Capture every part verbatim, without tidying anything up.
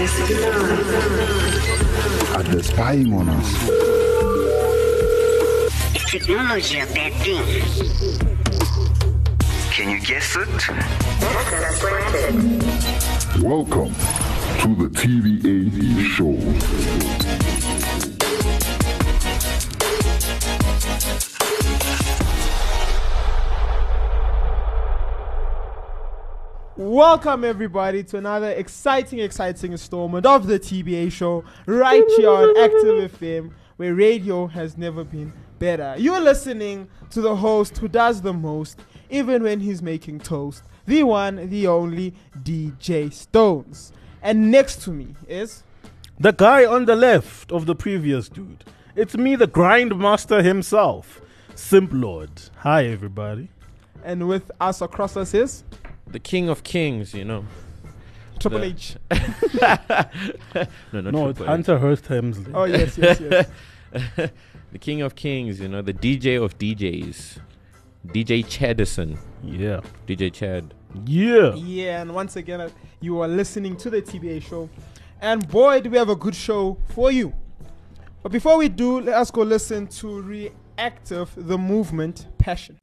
And they're spying on us. Is technology a bad thing? Can you guess it? Welcome to the T V A show. Welcome everybody to another exciting, exciting installment of the T V A show right here on Active F M, where radio has never been better. You're listening to the host who does the most, even when he's making toast, the one, the only D J Stones. And next to me is the guy on the left of the previous dude. It's me, the grindmaster himself, Simp Lord. Hi, everybody. And with us across us is the King of Kings, you know, Triple the H. no, not no, it's Hunter Hearst Hemsley. Oh yes, yes, yes. The King of Kings, you know, the D J of D Js. D J Chadison. Yeah. D J Chad. Yeah. Yeah, and once again, you are listening to the T B A show. And boy, do we have a good show for you. But before we do, let us go listen to Reactive, the movement, Passion.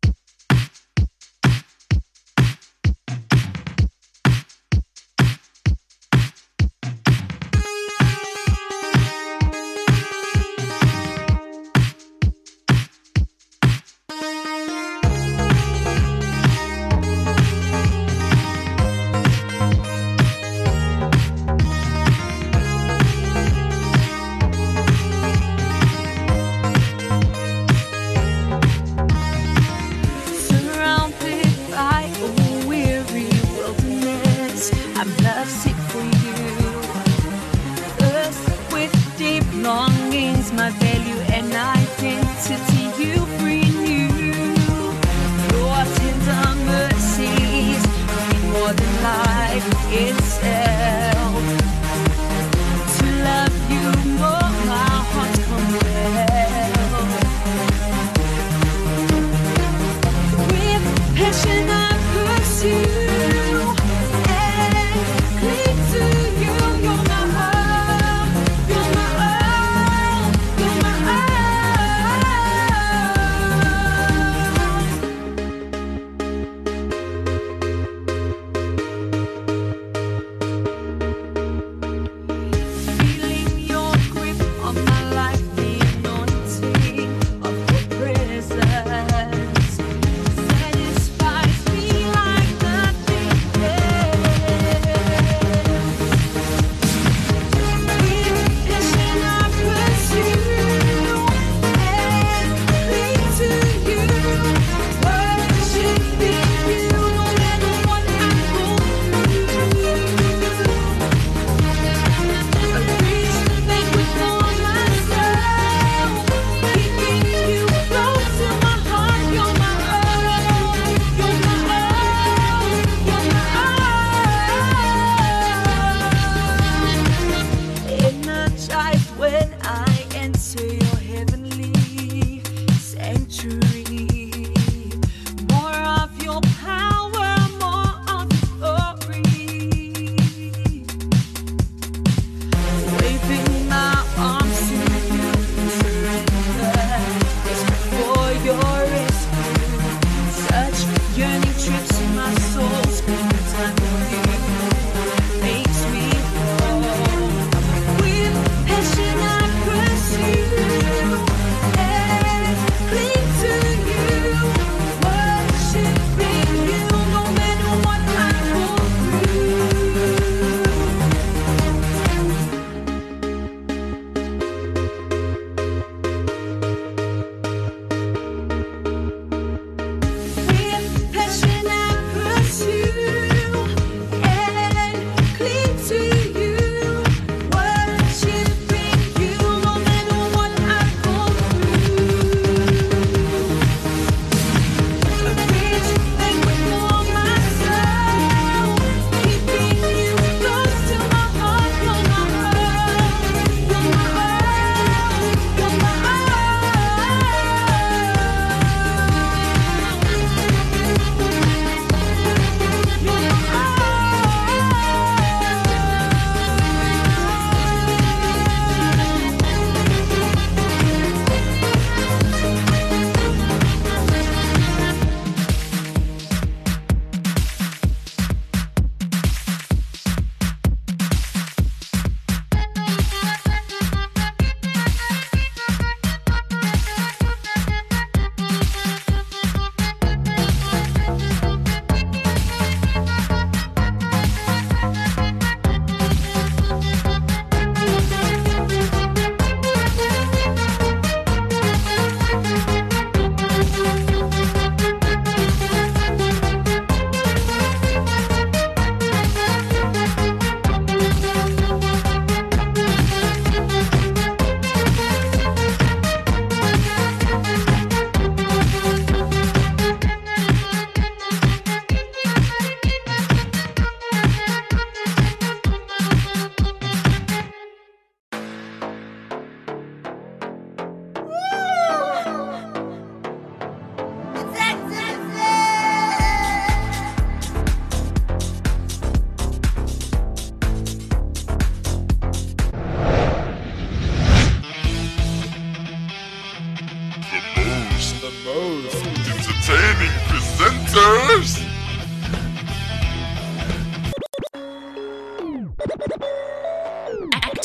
Spice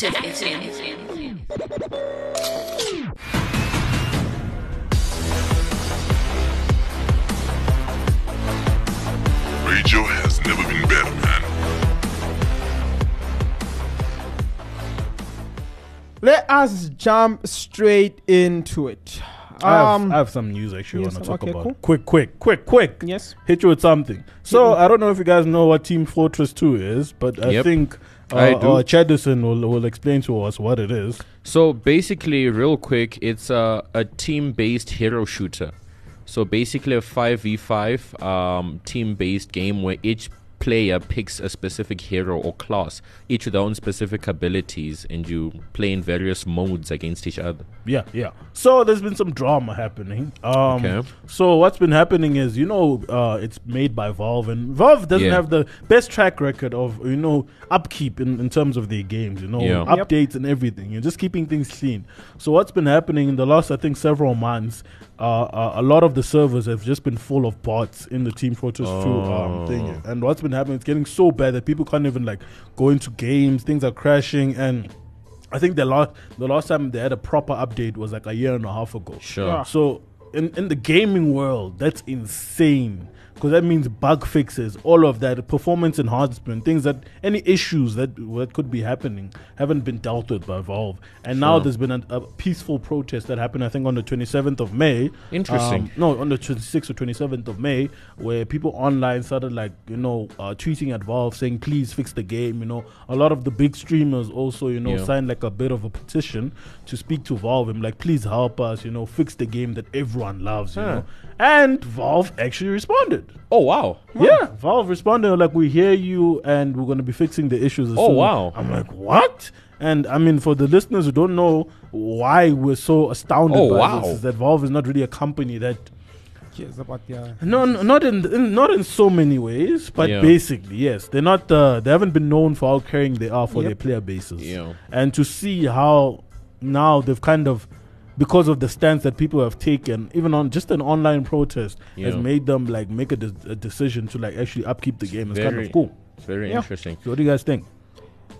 Active F M. Radio has never been better, man. Let us jump straight into it. I have, um, I have some news actually yes, I want to talk okay, about. Cool. Quick, quick, quick, quick. Yes. Hit you with something. So yeah. I don't know if you guys know what Team Fortress two is, but I yep. think uh, I uh, Chadison will, will explain to us what it is. So basically, real quick, it's a, a team-based hero shooter. So basically a five v five um, team-based game where each player picks a specific hero or class, each with their own specific abilities, and you play in various modes against each other. Yeah, yeah. So there's been some drama happening. Um, okay. So what's been happening is, you know, uh, it's made by Valve, and Valve doesn't yeah. have the best track record of, you know, upkeep in, in terms of their games, you know, yeah. updates yep. and everything. You're just keeping things clean. So what's been happening in the last, I think, several months, Uh, uh, a lot of the servers have just been full of bots in the Team Fortress oh. two um, thing. And what's been happening, it's getting so bad that people can't even like go into games. Things are crashing. And I think the last the last time they had a proper update was like a year and a half ago. Sure. Yeah. So in, in the gaming world, that's insane. Because that means bug fixes, all of that, performance enhancement, things that, any issues that, that could be happening haven't been dealt with by Valve. And sure. now there's been a, a peaceful protest that happened, I think, on the twenty-seventh of May. Interesting. Um, no, on the twenty-sixth or twenty-seventh of May, where people online started, like, you know, uh, tweeting at Valve saying, please fix the game, you know. A lot of the big streamers also, you know, yeah. signed, like, a bit of a petition to speak to Valve and, like, please help us, you know, fix the game that everyone loves, huh. you know. And Valve actually responded. Oh, wow. Huh. Yeah. Valve responded like, we hear you and we're going to be fixing the issues. Oh, soon. Wow. I'm like, what? And I mean, for the listeners who don't know why we're so astounded oh, by wow. this, is that Valve is not really a company that cares about their... No, no not, in, in, not in so many ways, but yeah. basically, yes. They're not, uh, they haven't been known for how caring they are for yep. their player bases. Yeah. And to see how now they've kind of, because of the stance that people have taken, even on just an online protest, yeah. has made them like make a, de- a decision to like actually upkeep the game. It's very, kind of cool. It's very yeah. interesting. So what do you guys think?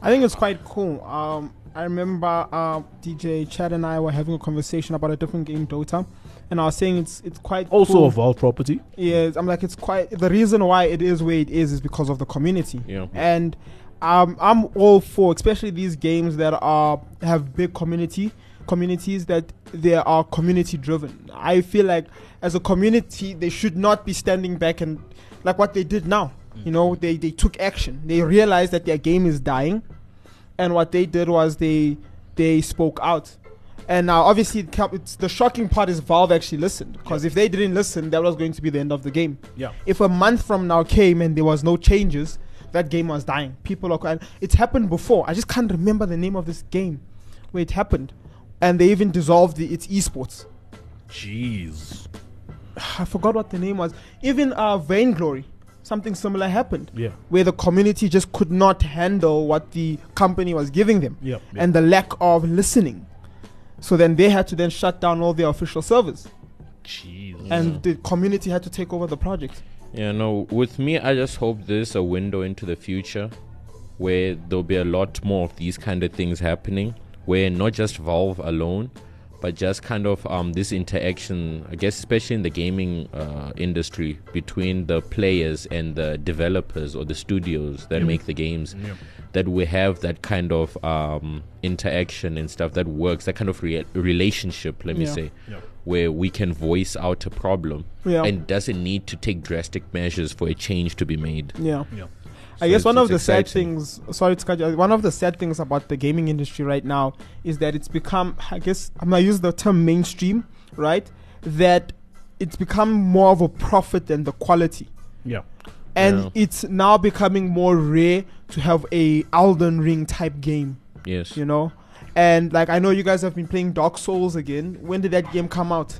I think it's quite cool. Um, I remember uh, D J Chad and I were having a conversation about a different game, Dota, and I was saying it's it's quite also cool. a Valve property. Yeah, I'm like it's quite the reason why it is where it is is because of the community. Yeah, and um, I'm all for especially these games that are have big community. communities that they are community driven. I feel like as a community they should not be standing back and like what they did now. Mm-hmm. You know, they, they took action. They realized that their game is dying, and what they did was they they spoke out. And now obviously it kept, it's the shocking part is Valve actually listened, because yeah. if they didn't listen, that was going to be the end of the game. Yeah. If a month from now came and there was no changes, that game was dying. People are it's happened before. I just can't remember the name of this game where it happened. And they even dissolved the, its esports. Jeez. I forgot what the name was. Even uh, Vainglory, something similar happened. Yeah. Where the community just could not handle what the company was giving them. Yep, yep. And the lack of listening. So then they had to then shut down all their official servers. Jeez. And yeah. the community had to take over the project. Yeah, no. With me, I just hope there's a window into the future where there'll be a lot more of these kind of things happening. Where not just Valve alone, but just kind of um, this interaction, I guess, especially in the gaming uh, industry, between the players and the developers or the studios that yep. make the games, yep. that we have that kind of um, interaction and stuff that works, that kind of re- relationship, let me yeah. say, yep. where we can voice out a problem yeah. and doesn't need to take drastic measures for a change to be made. Yeah. yeah. So I guess one of the exciting. sad things, sorry to cut you, one of the sad things about the gaming industry right now is that it's become, I guess, I'm going to use the term mainstream, right? That it's become more of a profit than the quality. Yeah. And yeah. it's now becoming more rare to have a Elden Ring type game. Yes. You know? And like, I know you guys have been playing Dark Souls again. When did that game come out?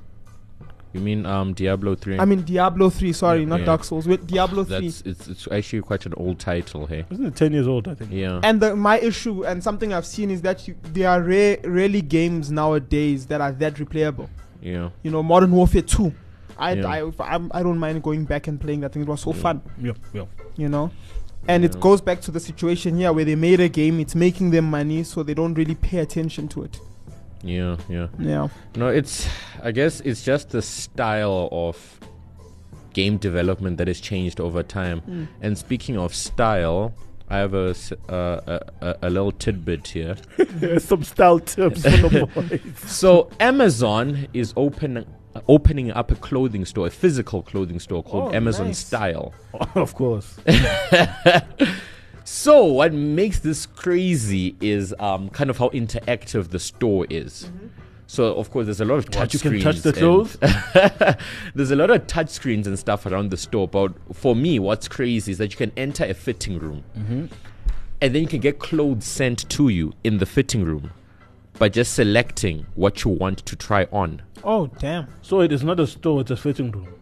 You mean um, Diablo three? I mean Diablo three, sorry, yeah, not yeah. Dark Souls. Wait, Diablo three. That's, it's, it's actually quite an old title, hey? Isn't it ten years old, I think? Yeah. And the, my issue and something I've seen is that you, there are rare, rarely games nowadays that are that replayable. Yeah. You know, Modern Warfare two. I, yeah. I, I, I don't mind going back and playing that thing. It was so yeah. fun. Yeah, yeah. You know? And yeah. It goes back to the situation here where they made a game, it's making them money, so they don't really pay attention to it. Yeah, yeah. Yeah. No, it's, I guess it's just the style of game development that has changed over time. Mm. And speaking of style, I have a, uh, a, a little tidbit here. Some style tips for the boys. So Amazon is open, uh, opening up a clothing store, a physical clothing store called oh, Amazon nice. Style. Oh, of course. So what makes this crazy is um, kind of how interactive the store is. Mm-hmm. So, of course, there's a lot of touch what, you screens. You can touch the clothes? There's a lot of touch screens and stuff around the store. But for me, what's crazy is that you can enter a fitting room. Mm-hmm. And then you can get clothes sent to you in the fitting room by just selecting what you want to try on. Oh, damn. So it is not a store, it's a fitting room.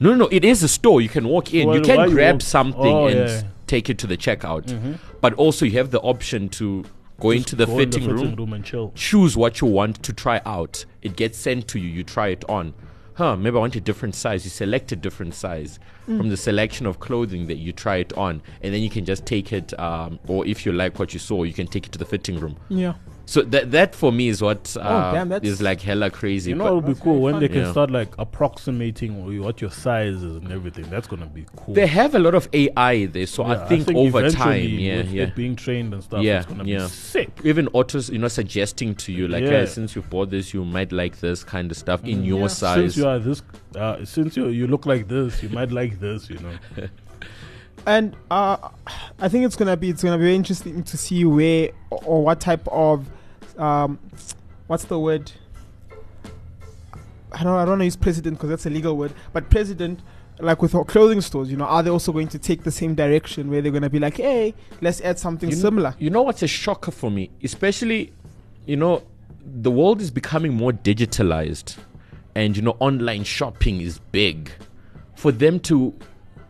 No, no, no. It is a store. You can walk in. Well, you can grab you something oh, and yeah. take it to the checkout. Mm-hmm. But also you have the option to... Go Just into the, go fitting, in the room, fitting room and chill. Choose what you want to try out. It gets sent to you. You try it on. Huh, maybe I want a different size. You select a different size mm. from the selection of clothing that you try it on. And then you can just take it, um, or if you like what you saw, you can take it to the fitting room. Yeah. So that that for me is what uh, oh, damn, is like hella crazy. You know, it'll be cool when they can yeah. start like approximating what your size is and everything. That's gonna be cool. They have a lot of A I there, so yeah, I, think I think over time, yeah, yeah, it being trained and stuff, yeah, it's gonna yeah. be sick. Even autos, you know, suggesting to you like, yeah. hey, since you bought this, you might like this kind of stuff mm, in your yeah. size. Since you are this, uh, since you you look like this, you might like this, you know. And uh, I think it's gonna be it's gonna be very interesting to see where or, or what type of Um, what's the word? I don't. I don't want to use president because that's a legal word. But president, like with our clothing stores, you know, are they also going to take the same direction where they're going to be like, hey, let's add something you similar? Know, you know what's a shocker for me, especially, you know, the world is becoming more digitalized, and you know, online shopping is big. For them to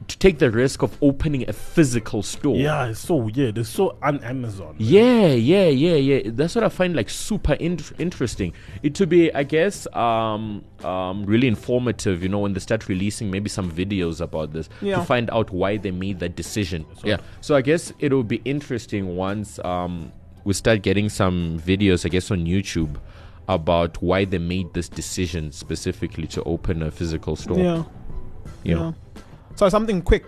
to take the risk of opening a physical store. Yeah, it's so weird. It's so un-Amazon. Yeah, yeah, yeah, yeah. That's what I find like super in- interesting. It would be, I guess, um, um, really informative, you know, when they start releasing maybe some videos about this yeah. to find out why they made that decision. So, yeah. So I guess it will be interesting once um, we start getting some videos, I guess, on YouTube about why they made this decision specifically to open a physical store. Yeah. You yeah. know. So something quick,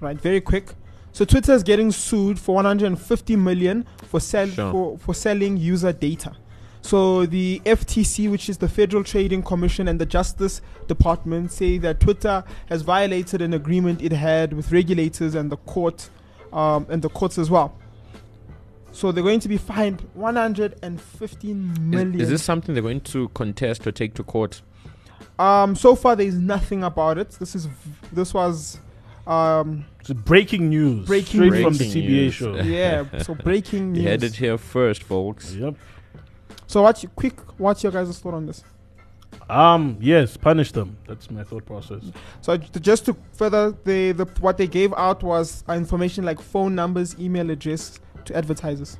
right? Very quick. So Twitter is getting sued for one hundred fifty million dollars for, sell, sure. for, for selling user data. So the F T C, which is the Federal Trading Commission, and the Justice Department say that Twitter has violated an agreement it had with regulators and the court, um, and the courts as well. So they're going to be fined one hundred fifteen million dollars. Is, is this something they're going to contest or take to court? Um, so far, there is nothing about it. This is v- this was um, so breaking news. Breaking Straight news. From the C B A show. Yeah, so breaking news. You had it here first, folks. Yep. So, what's your, quick, what's your guys' thought on this? Um, yes, punish them. That's my thought process. So, just to further, the, the what they gave out was information like phone numbers, email address to advertisers.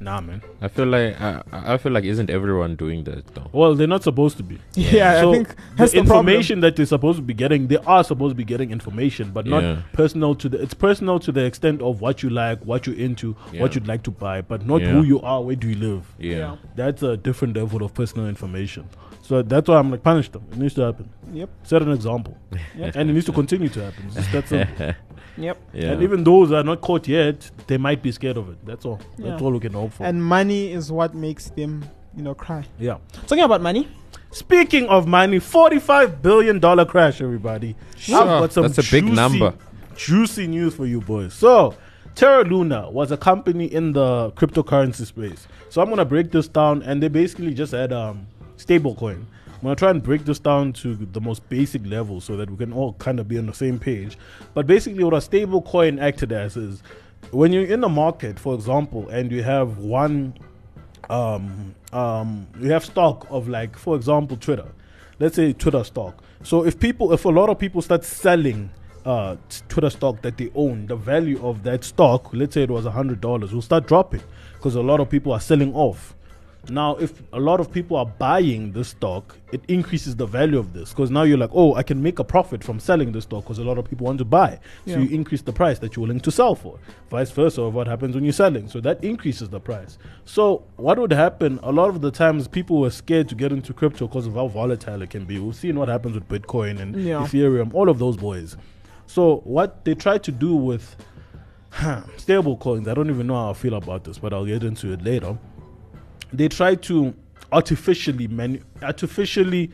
Nah, man. I feel like I, I feel like isn't everyone doing that though? Well, they're not supposed to be. Yeah, yeah so I think that's the, the information problem. That they're supposed to be getting, they are supposed to be getting information, but yeah. not personal to the. It's personal to the extent of what you like, what you're into, yeah. what you'd like to buy, but not yeah. who you are, where do you live. Yeah. yeah, that's a different level of personal information. So that's why I'm like, punish them. It needs to happen. Yep. Set an example, yep. and it needs to continue to happen. It's just that's it. Yep. Yeah. And even those that are not caught yet, they might be scared of it. That's all. Yeah. That's all we can hope for. And money is what makes them, you know, cry. Yeah. Talking about money. Speaking of money, forty-five billion dollars crash, everybody. Sure. I've got some That's a juicy, big number. Juicy news for you boys. So, Terra Luna was a company in the cryptocurrency space. So I'm gonna break this down, and they basically just had um stablecoin. I'm going to try and break this down to the most basic level so that we can all kind of be on the same page. But basically what a stable coin acted as is when you're in the market, for example, and you have one, um, um, you have stock of like, for example, Twitter. Let's say Twitter stock. So if people, if a lot of people start selling uh, Twitter stock that they own, the value of that stock, let's say it was one hundred dollars, will start dropping because a lot of people are selling off. Now, if a lot of people are buying this stock, it increases the value of this, because now you're like, oh, I can make a profit from selling this stock because a lot of people want to buy. Yeah. So you increase the price that you're willing to sell for. Vice versa of what happens when you're selling. So that increases the price. So what would happen, a lot of the times people were scared to get into crypto because of how volatile it can be. We've seen what happens with Bitcoin and yeah. Ethereum, all of those boys. So what they try to do with huh, stable coins, I don't even know how I feel about this, but I'll get into it later. They try to artificially manu- artificially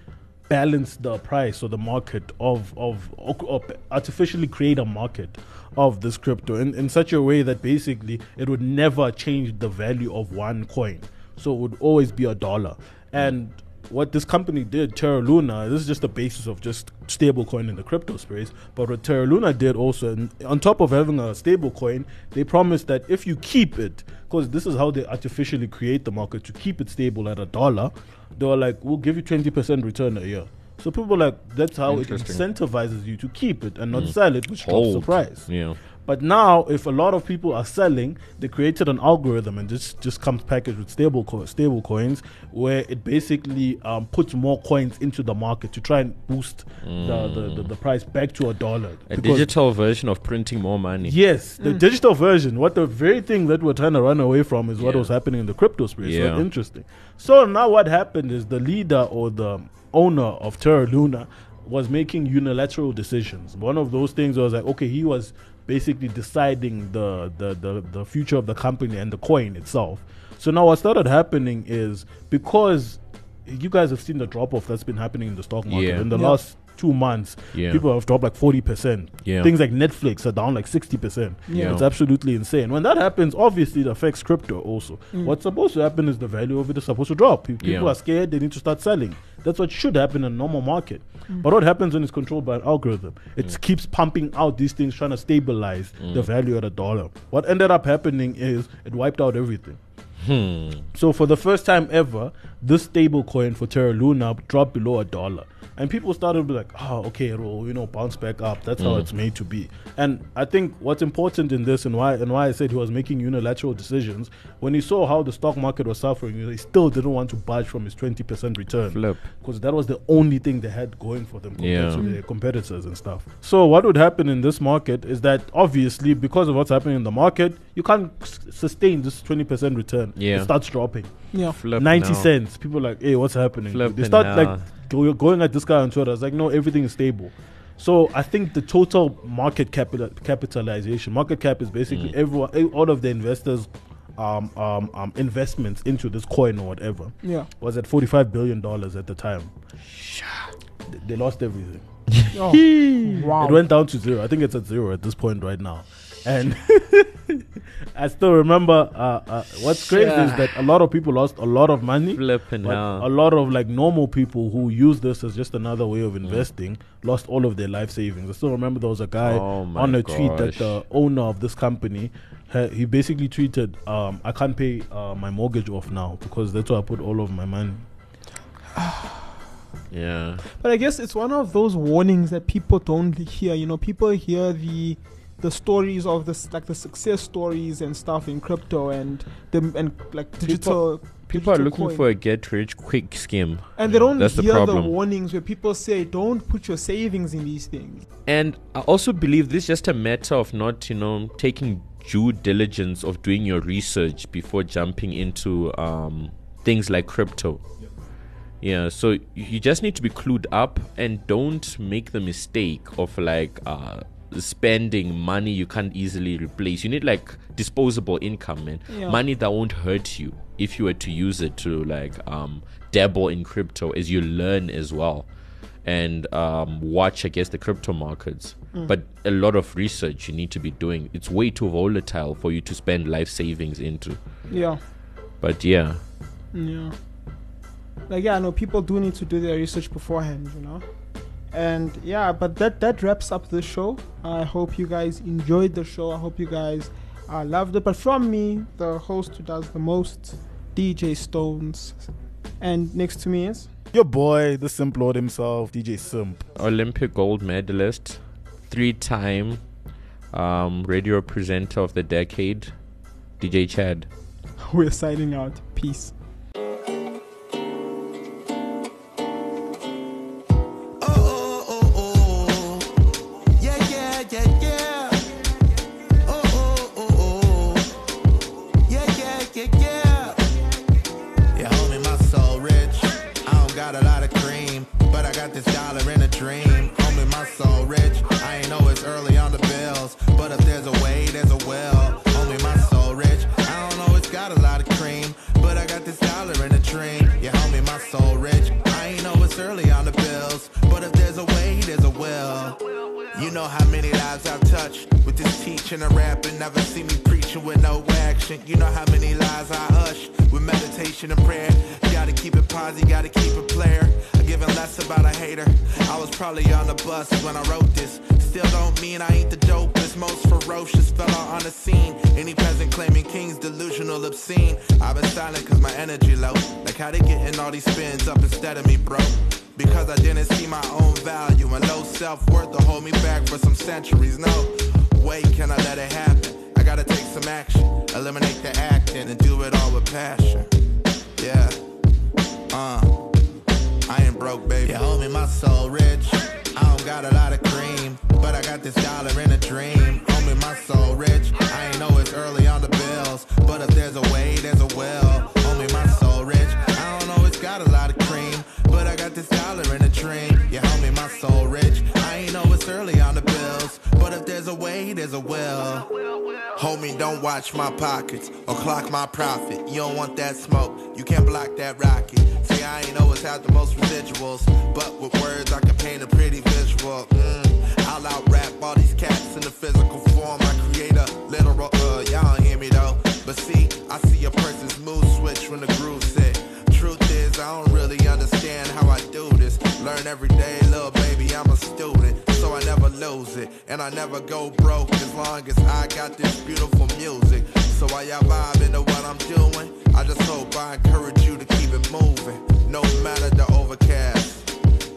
balance the price or the market of, of, of artificially create a market of this crypto in, in such a way that basically it would never change the value of one coin. So it would always be a dollar. And what this company did, Terra Luna, this is just the basis of just stable coin in the crypto space. But what Terra Luna did also, and on top of having a stable coin, they promised that if you keep it, because this is how they artificially create the market to keep it stable at a dollar, they were like, we'll give you twenty percent return a year. So people were like, that's how it incentivizes you to keep it and not mm. sell it, which drops the price. Yeah. But now, if a lot of people are selling, they created an algorithm, and this just comes packaged with stable, co- stable coins, where it basically um, puts more coins into the market to try and boost mm. the, the, the, the price back to a dollar. A digital version of printing more money. Yes, the mm. digital version. What the very thing that we're trying to run away from is yeah. what was happening in the crypto space. Yeah. So interesting. So now what happened is the leader or the owner of Terra Luna was making unilateral decisions. One of those things was like, okay, he was basically deciding the, the, the, the future of the company and the coin itself. So now what started happening is, because you guys have seen the drop-off that's been happening in the stock market yeah. in the yeah. last two months, yeah. people have dropped like forty percent. Yeah. Things like Netflix are down like sixty percent. Yeah. It's absolutely insane. When that happens, obviously it affects crypto also. Mm. What's supposed to happen is the value of it is supposed to drop. People yeah. are scared, they need to start selling. That's what should happen in a normal market. Mm. But what happens when it's controlled by an algorithm? It mm. keeps pumping out these things, trying to stabilize mm. the value of the dollar. What ended up happening is it wiped out everything. Hmm. So for the first time ever, this stable coin for Terra Luna dropped below a dollar. And people started to be like, oh, okay, it will, you know, bounce back up. That's mm. how it's made to be. And I think what's important in this, and why and why I said he was making unilateral decisions, when he saw how the stock market was suffering, he still didn't want to budge from his twenty percent return. Flip. Because that was the only thing they had going for them compared yeah. to their competitors and stuff. So what would happen in this market is that, obviously, because of what's happening in the market, you can't s- sustain this twenty percent return. Yeah. It starts dropping. Yeah. Flip ninety now. Cents. People are like, hey, what's happening? Flipping they start now. like... Go, going at this guy on Twitter, it's like, no, everything is stable. So I think the total market capital, capitalization, market cap is basically mm. everyone, all of the investors' um, um, um, investments into this coin or whatever. Yeah, was at forty-five billion dollars at the time. They, they lost everything. Oh, wow. It went down to zero. I think it's at zero at this point right now. And I still remember uh, uh, what's crazy yeah. is that a lot of people lost a lot of money. Flipping out. A lot of like normal people who use this as just another way of investing mm. lost all of their life savings. I still remember there was a guy oh on a gosh. tweet that the owner of this company, uh, he basically tweeted, um, I can't pay uh, my mortgage off now because that's where I put all of my money. Yeah. But I guess it's one of those warnings that people don't hear. You know, people hear the... the stories of this, like the success stories and stuff in crypto and the and like digital. People, people digital are looking coin. for a get rich quick scheme, and yeah. they don't That's hear the, the warnings where people say, "Don't put your savings in these things." And I also believe this is just a matter of not, you know, taking due diligence of doing your research before jumping into um, things like crypto. Yeah. Yeah, so you just need to be clued up and don't make the mistake of like. Uh, spending money you can't easily replace. You need like disposable income, man. Yeah. Money that won't hurt you if you were to use it to like um dabble in crypto as you learn as well, and um watch I guess the crypto markets. Mm. But a lot of research you need to be doing. It's way too volatile for you to spend life savings into. Yeah. But yeah. Yeah. Like yeah, no, people do need to do their research beforehand, you know. And yeah, but that that wraps up the show. I hope you guys enjoyed the show. I hope you guys uh, loved it. But from me, the host who does the most, D J Stones, and next to me is your boy, the Simp Lord himself, D J Simp, Olympic gold medalist, three-time um, radio presenter of the decade, D J Chad. We're signing out. Peace. got this dollar in a dream. I'm in my soul rich. I ain't know it's early on the bills, but if there's a way, there's a will. Only my soul rich. I don't know, it's got a lot of cream, but I got this dollar in a dream. Yeah, homie, my soul rich. I ain't know it's early on the bills, but if there's a way, there's a will. You know how many lives I've touched with this teaching and rapping. Never see me preaching with no action. You know how many lies I hush with meditation and prayer. You gotta keep it positive, gotta keep it player. I'm giving less about a hater. I was probably on the bus when I wrote this. Still don't mean I ain't the dopest, most ferocious fella on the scene. Any peasant claiming king's delusional, obscene. I've been silent cause my energy low. Like how they getting all these spins up instead of me, bro. Because I didn't see my own value and low self-worth to hold me back for some centuries. No, wait, can I let it happen? I gotta take some action, eliminate the acting, and do it all with passion. Yeah, uh, I ain't broke, baby. Yeah, homie, my soul rich. I don't got a lot of cream, but I got this dollar in a dream. Homie, my soul rich. I ain't know it's early on the bills, but if there's a way, there's a will. Homie, my soul rich. I don't know, it's got a lot of cream, but I got this dollar in a dream. Yeah, homie, my soul rich. I ain't know it's early on the bills, but if there's a way, there's a will. Homie, don't watch my pockets or clock my profit. You don't want that smoke, you can't block that rocket. See, I ain't always have the most residuals, but with words I can paint a pretty visual. mm. I'll out rap all these cats in the physical form. I create a literal, uh, y'all don't hear me though. But see, I see a person's mood switch when the groove set. Truth is, I don't really understand how I do this. Learn every day, little baby, I'm a student. So I never lose it, and I never go broke as long as I got this beautiful music. So while y'all vibe into what I'm doing, I just hope I encourage you to keep it moving. No matter the overcast,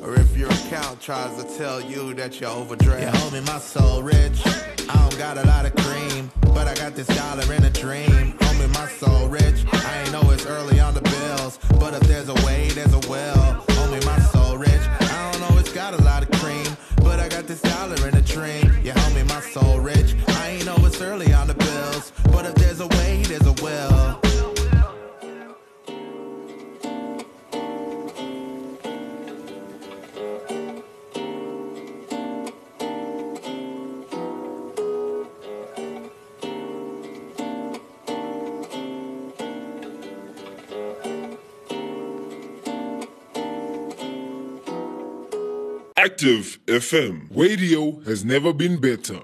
or if your account tries to tell you that you're overdraft. Yeah, homie, my soul rich. I don't got a lot of cream, but I got this dollar in a dream. Homie, my soul rich. I ain't know it's early on the bills, but if there's a way, there's a will. Homie, my soul rich. I don't know, it's got a lot of cream, but I got this dollar in a dream. Yeah, homie, my soul rich. I ain't know it's early on the bills, but if there's a way, there's a will. Active F M. Radio has never been better.